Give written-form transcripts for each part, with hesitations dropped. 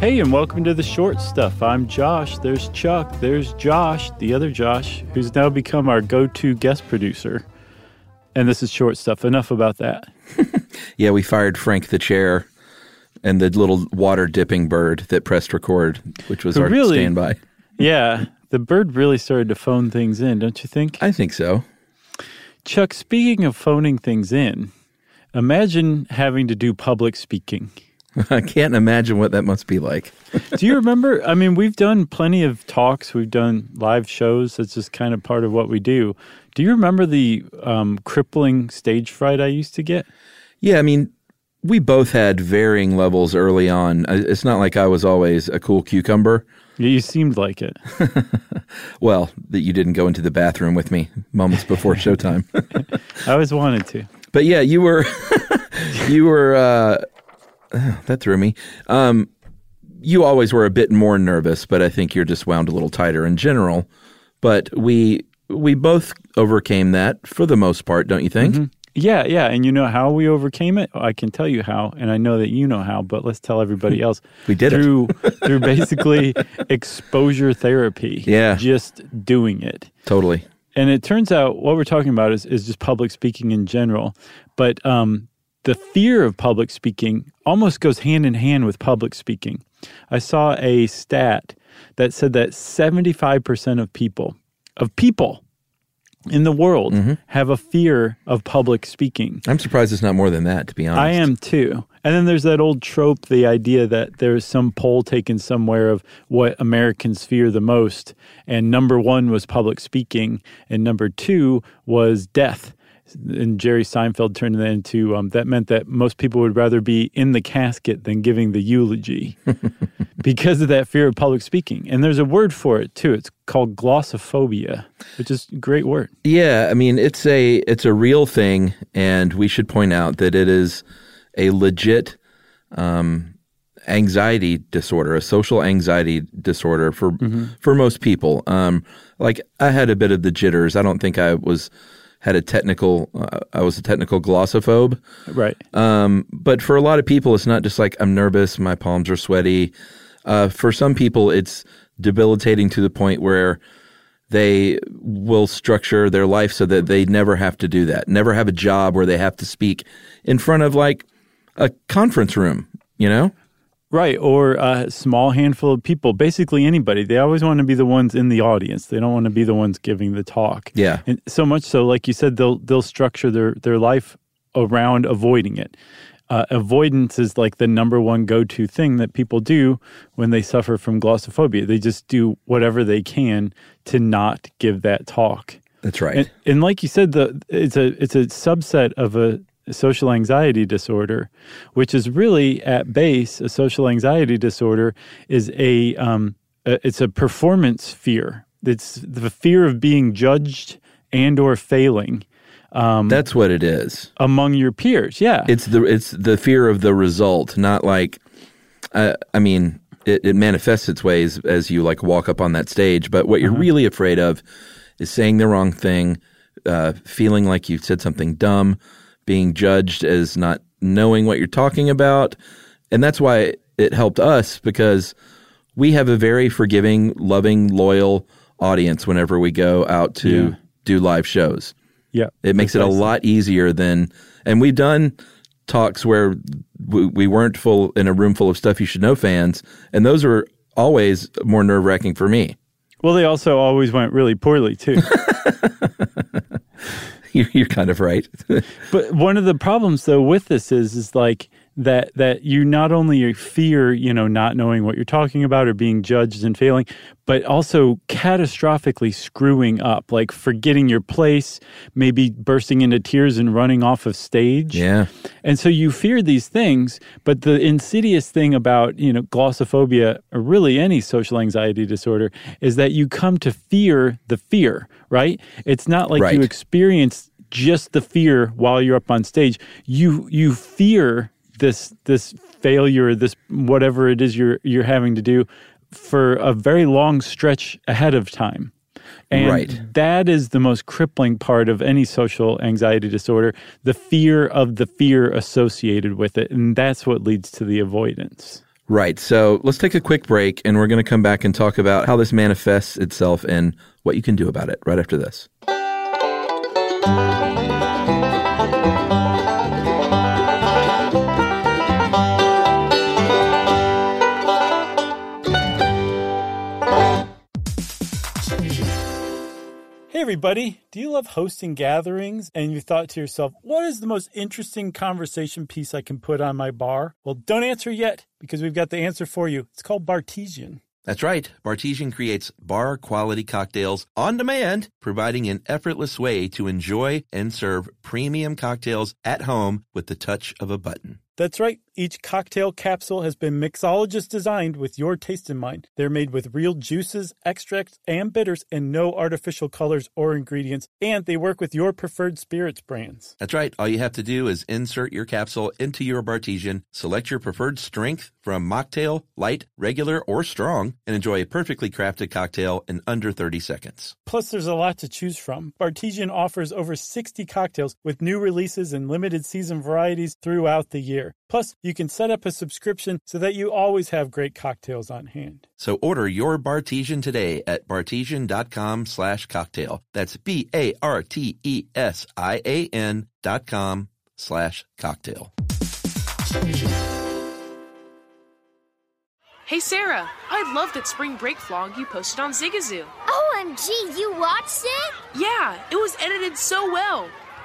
Hey, and welcome to The Short Stuff. I'm Josh. There's Chuck. There's Josh, the other Josh, who's now become our go-to guest producer. And this is Short Stuff. Enough about that. Yeah, we fired Frank the chair and the little water-dipping bird that pressed record, which was our standby. Yeah, the bird really started to phone things in, don't you think? I think so. Chuck, speaking of phoning things in, imagine having to do public speaking. I can't imagine what that must be like. Do you remember? I mean, we've done plenty of talks. We've done live shows. That's just kind of part of what we do. Do you remember the crippling stage fright I used to get? Yeah, I mean, we both had varying levels early on. It's not like I was always a cool cucumber. You seemed like it. Well, that you didn't go into the bathroom with me moments before showtime. I always wanted to. But yeah, you were... that threw me. You always were a bit more nervous, but I think you're just wound a little tighter in general. But we both overcame that for the most part, don't you think? Mm-hmm. Yeah. And you know how we overcame it? I can tell you how, and I know that you know how, but let's tell everybody else. We did it. Through basically exposure therapy. Yeah. Just doing it. Totally. And it turns out what we're talking about is just public speaking in general. But the fear of public speaking almost goes hand in hand with public speaking. I saw a stat that said that 75% of people in the world mm-hmm. have a fear of public speaking. I'm surprised it's not more than that, to be honest. I am too. And then there's that old trope, the idea that there's some poll taken somewhere of what Americans fear the most, and number one was public speaking, and number two was death. And Jerry Seinfeld turned that into, that meant that most people would rather be in the casket than giving the eulogy because of that fear of public speaking. And there's a word for it, too. It's called glossophobia, which is a great word. Yeah, I mean, it's a real thing, and we should point out that it is a legit anxiety disorder, a social anxiety disorder for most people. Like, I had a bit of the jitters. I don't think I was... I was a technical glossophobe. Right. But for a lot of people, it's not just like I'm nervous, my palms are sweaty. For some people, it's debilitating to the point where they will structure their life so that they never have to do that, never have a job where they have to speak in front of like a conference room, you know? Right, or a small handful of people, basically anybody. They always want to be the ones in the audience. They don't want to be the ones giving the talk. Yeah. And so much so, like you said, they'll structure their life around avoiding it. Avoidance is like the number one go-to thing that people do when they suffer from glossophobia. They just do whatever they can to not give that talk. That's right. And like you said, it's a subset of a social anxiety disorder, which is really at base, a social anxiety disorder is a performance fear. It's the fear of being judged and or failing. That's what it is among your peers. Yeah, it's the fear of the result, not like I mean it manifests its ways as you like walk up on that stage. But what you're really afraid of is saying the wrong thing, feeling like you said something dumb, being judged as not knowing what you're talking about. And that's why it helped us, because we have a very forgiving, loving, loyal audience whenever we go out to do live shows. Yeah. It makes it a lot easier than – and we've done talks where we weren't full in a room full of Stuff You Should Know fans, and those are always more nerve-wracking for me. Well, they also always went really poorly too. You're kind of right. But one of the problems, though, with this is like that you not only fear, not knowing what you're talking about or being judged and failing, but also catastrophically screwing up, like forgetting your place, maybe bursting into tears and running off of stage. Yeah. And so you fear these things, but the insidious thing about, glossophobia, or really any social anxiety disorder, is that you come to fear the fear, right? It's not like you experience just the fear while you're up on stage. You fear this failure, this whatever it is you're having to do for a very long stretch ahead of time. And that is the most crippling part of any social anxiety disorder, the fear of the fear associated with it. And that's what leads to the avoidance. Right. So let's take a quick break, and we're going to come back and talk about how this manifests itself and what you can do about it right after this. Hey everybody, do you love hosting gatherings and you thought to yourself, what is the most interesting conversation piece I can put on my bar? Well, don't answer yet, because we've got the answer for you. It's called Bartesian. That's right. Bartesian creates bar-quality cocktails on demand, providing an effortless way to enjoy and serve premium cocktails at home with the touch of a button. That's right. Each cocktail capsule has been mixologist-designed with your taste in mind. They're made with real juices, extracts, and bitters, and no artificial colors or ingredients, and they work with your preferred spirits brands. That's right. All you have to do is insert your capsule into your Bartesian, select your preferred strength from mocktail, light, regular, or strong, and enjoy a perfectly crafted cocktail in under 30 seconds. Plus, there's a lot to choose from. Bartesian offers over 60 cocktails with new releases and limited season varieties throughout the year. Plus, you can set up a subscription so that you always have great cocktails on hand. So order your Bartesian today at bartesian.com/cocktail. That's bartesian.com/cocktail. Hey, Sarah, I love that spring break vlog you posted on Zigazoo. OMG, you watched it? Yeah, it was edited so well.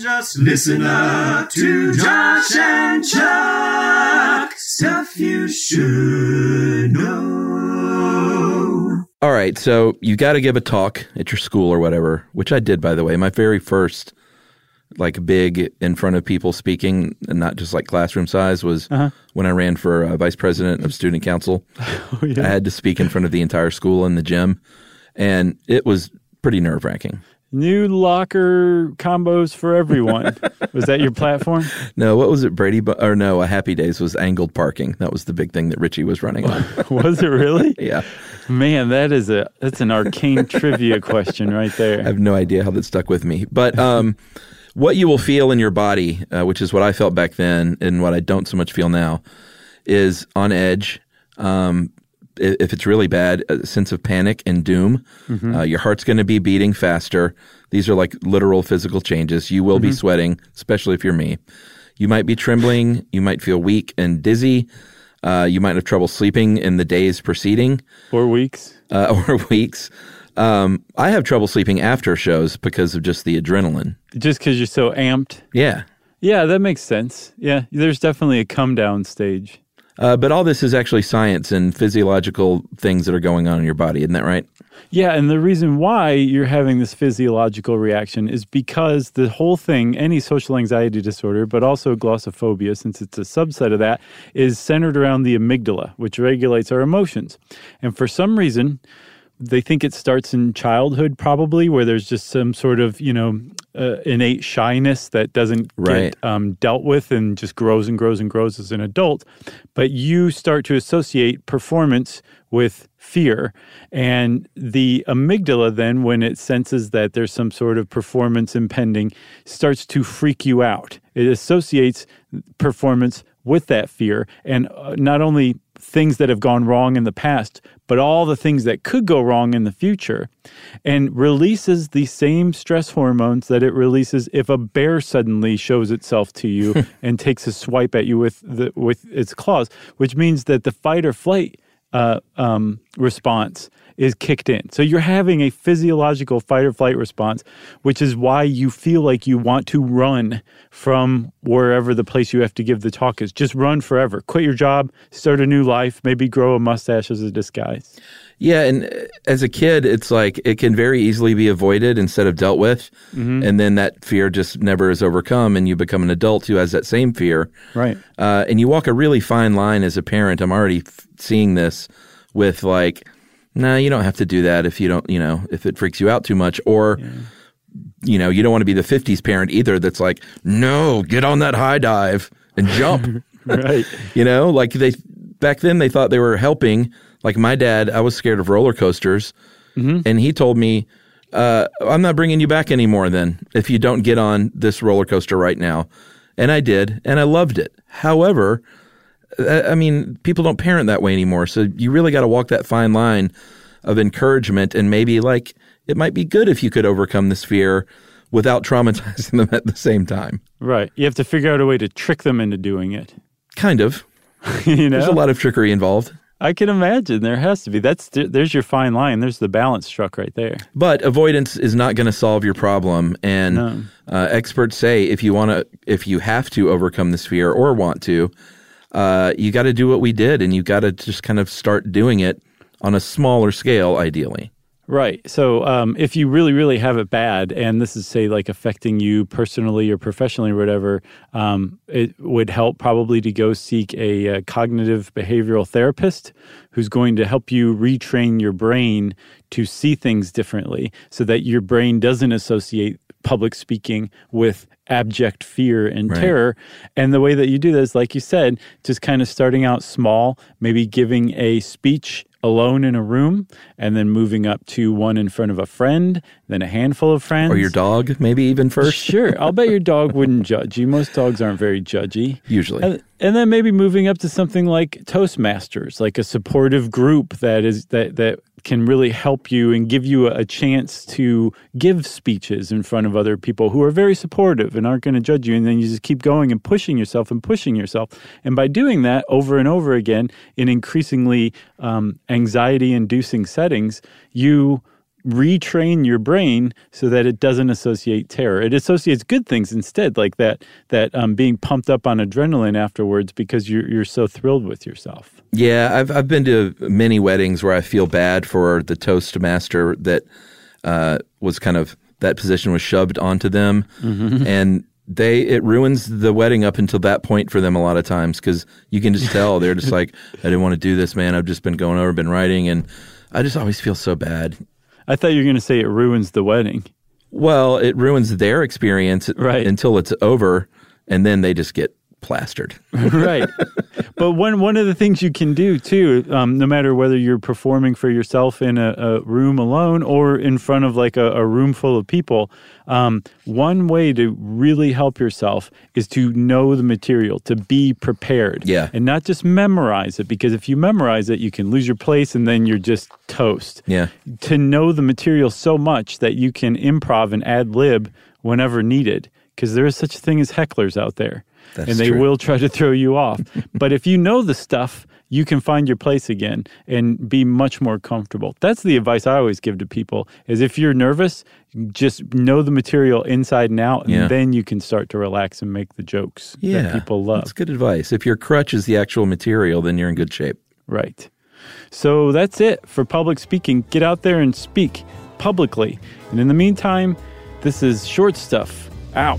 Just listen up to Josh and Chuck. Stuff you should know. All right, so you got to give a talk at your school or whatever, which I did, by the way. My very first, big in front of people speaking, and not just classroom size, was when I ran for vice president of student council. Oh, yeah. I had to speak in front of the entire school in the gym, and it was pretty nerve-wracking. New locker combos for everyone. Was that your platform? No, what was it? Happy Days was angled parking. That was the big thing that Richie was running on. Was it really? Yeah. Man, that's an arcane trivia question right there. I have no idea how that stuck with me. But what you will feel in your body, which is what I felt back then and what I don't so much feel now, is on edge. If it's really bad, a sense of panic and doom. Mm-hmm. Your heart's going to be beating faster. These are literal physical changes. You will be sweating, especially if you're me. You might be trembling. You might feel weak and dizzy. You might have trouble sleeping in the days preceding. Or weeks. I have trouble sleeping after shows because of just the adrenaline. Just because you're so amped? Yeah. Yeah, that makes sense. Yeah, there's definitely a come-down stage. But all this is actually science and physiological things that are going on in your body. Isn't that right? Yeah, and the reason why you're having this physiological reaction is because the whole thing, any social anxiety disorder, but also glossophobia, since it's a subset of that, is centered around the amygdala, which regulates our emotions. And for some reason, they think it starts in childhood probably, where there's just some sort of, innate shyness that doesn't get dealt with and just grows and grows and grows as an adult. But you start to associate performance with fear. And the amygdala then, when it senses that there's some sort of performance impending, starts to freak you out. It associates performance with that fear. And not only things that have gone wrong in the past, but all the things that could go wrong in the future, and releases the same stress hormones that it releases if a bear suddenly shows itself to you and takes a swipe at you with its claws, which means that the fight or flight response is kicked in. So you're having a physiological fight or flight response, which is why you feel like you want to run from wherever the place you have to give the talk is. Just run forever. Quit your job, start a new life, maybe grow a mustache as a disguise. Yeah, and as a kid, it's like it can very easily be avoided instead of dealt with, and then that fear just never is overcome, and you become an adult who has that same fear. Right. And you walk a really fine line as a parent. I'm already seeing this with like, no, you don't have to do that if you don't, if it freaks you out too much. Or, you don't want to be the 50s parent either that's like, no, get on that high dive and jump. Right. Like back then they thought they were helping. Like my dad, I was scared of roller coasters. And he told me, I'm not bringing you back anymore then if you don't get on this roller coaster right now. And I did. And I loved it. However, I mean, people don't parent that way anymore. So you really got to walk that fine line of encouragement, and maybe like it might be good if you could overcome this fear without traumatizing them at the same time. Right. You have to figure out a way to trick them into doing it. Kind of. There's a lot of trickery involved. I can imagine there has to be. There's your fine line. There's the balance struck right there. But avoidance is not going to solve your problem. And experts say if you have to overcome this fear or want to, you got to do what we did, and you got to just kind of start doing it on a smaller scale, ideally. Right. So if you really, really have it bad, and this is, say, like affecting you personally or professionally or whatever, it would help probably to go seek a cognitive behavioral therapist who's going to help you retrain your brain to see things differently so that your brain doesn't associate public speaking with abject fear and terror. And the way that you do this, like you said, just kind of starting out small, maybe giving a speech alone in a room, and then moving up to one in front of a friend, then a handful of friends. Or your dog, maybe even first. Sure. I'll bet your dog wouldn't judge you. Most dogs aren't very judgy. Usually. And then maybe moving up to something like Toastmasters, like a supportive group that can really help you and give you a chance to give speeches in front of other people who are very supportive and aren't going to judge you. And then you just keep going and pushing yourself. And by doing that over and over again in increasingly anxiety-inducing settings, you retrain your brain so that it doesn't associate terror. It associates good things instead, like that being pumped up on adrenaline afterwards because you're so thrilled with yourself. Yeah, I've been to many weddings where I feel bad for the toastmaster that was kind of, that position was shoved onto them, and it ruins the wedding up until that point for them a lot of times, because you can just tell they're just like, I didn't want to do this, man. I've just been writing, and I just always feel so bad. I thought you were going to say it ruins the wedding. Well, it ruins their experience until it's over, and then they just get plastered. Right. But one of the things you can do, too, no matter whether you're performing for yourself in a room alone or in front of like a room full of people, one way to really help yourself is to know the material, to be prepared. Yeah. And not just memorize it, because if you memorize it, you can lose your place and then you're just toast. Yeah. To know the material so much that you can improv and ad lib whenever needed, because there is such a thing as hecklers out there. That's and they true. Will try to throw you off. But if you know the stuff, you can find your place again and be much more comfortable. That's the advice I always give to people, is if you're nervous, just know the material inside and out, and then you can start to relax and make the jokes that people love. That's good advice. If your crutch is the actual material, then you're in good shape. Right. So that's it for public speaking. Get out there and speak publicly. And in the meantime, this is Short Stuff out.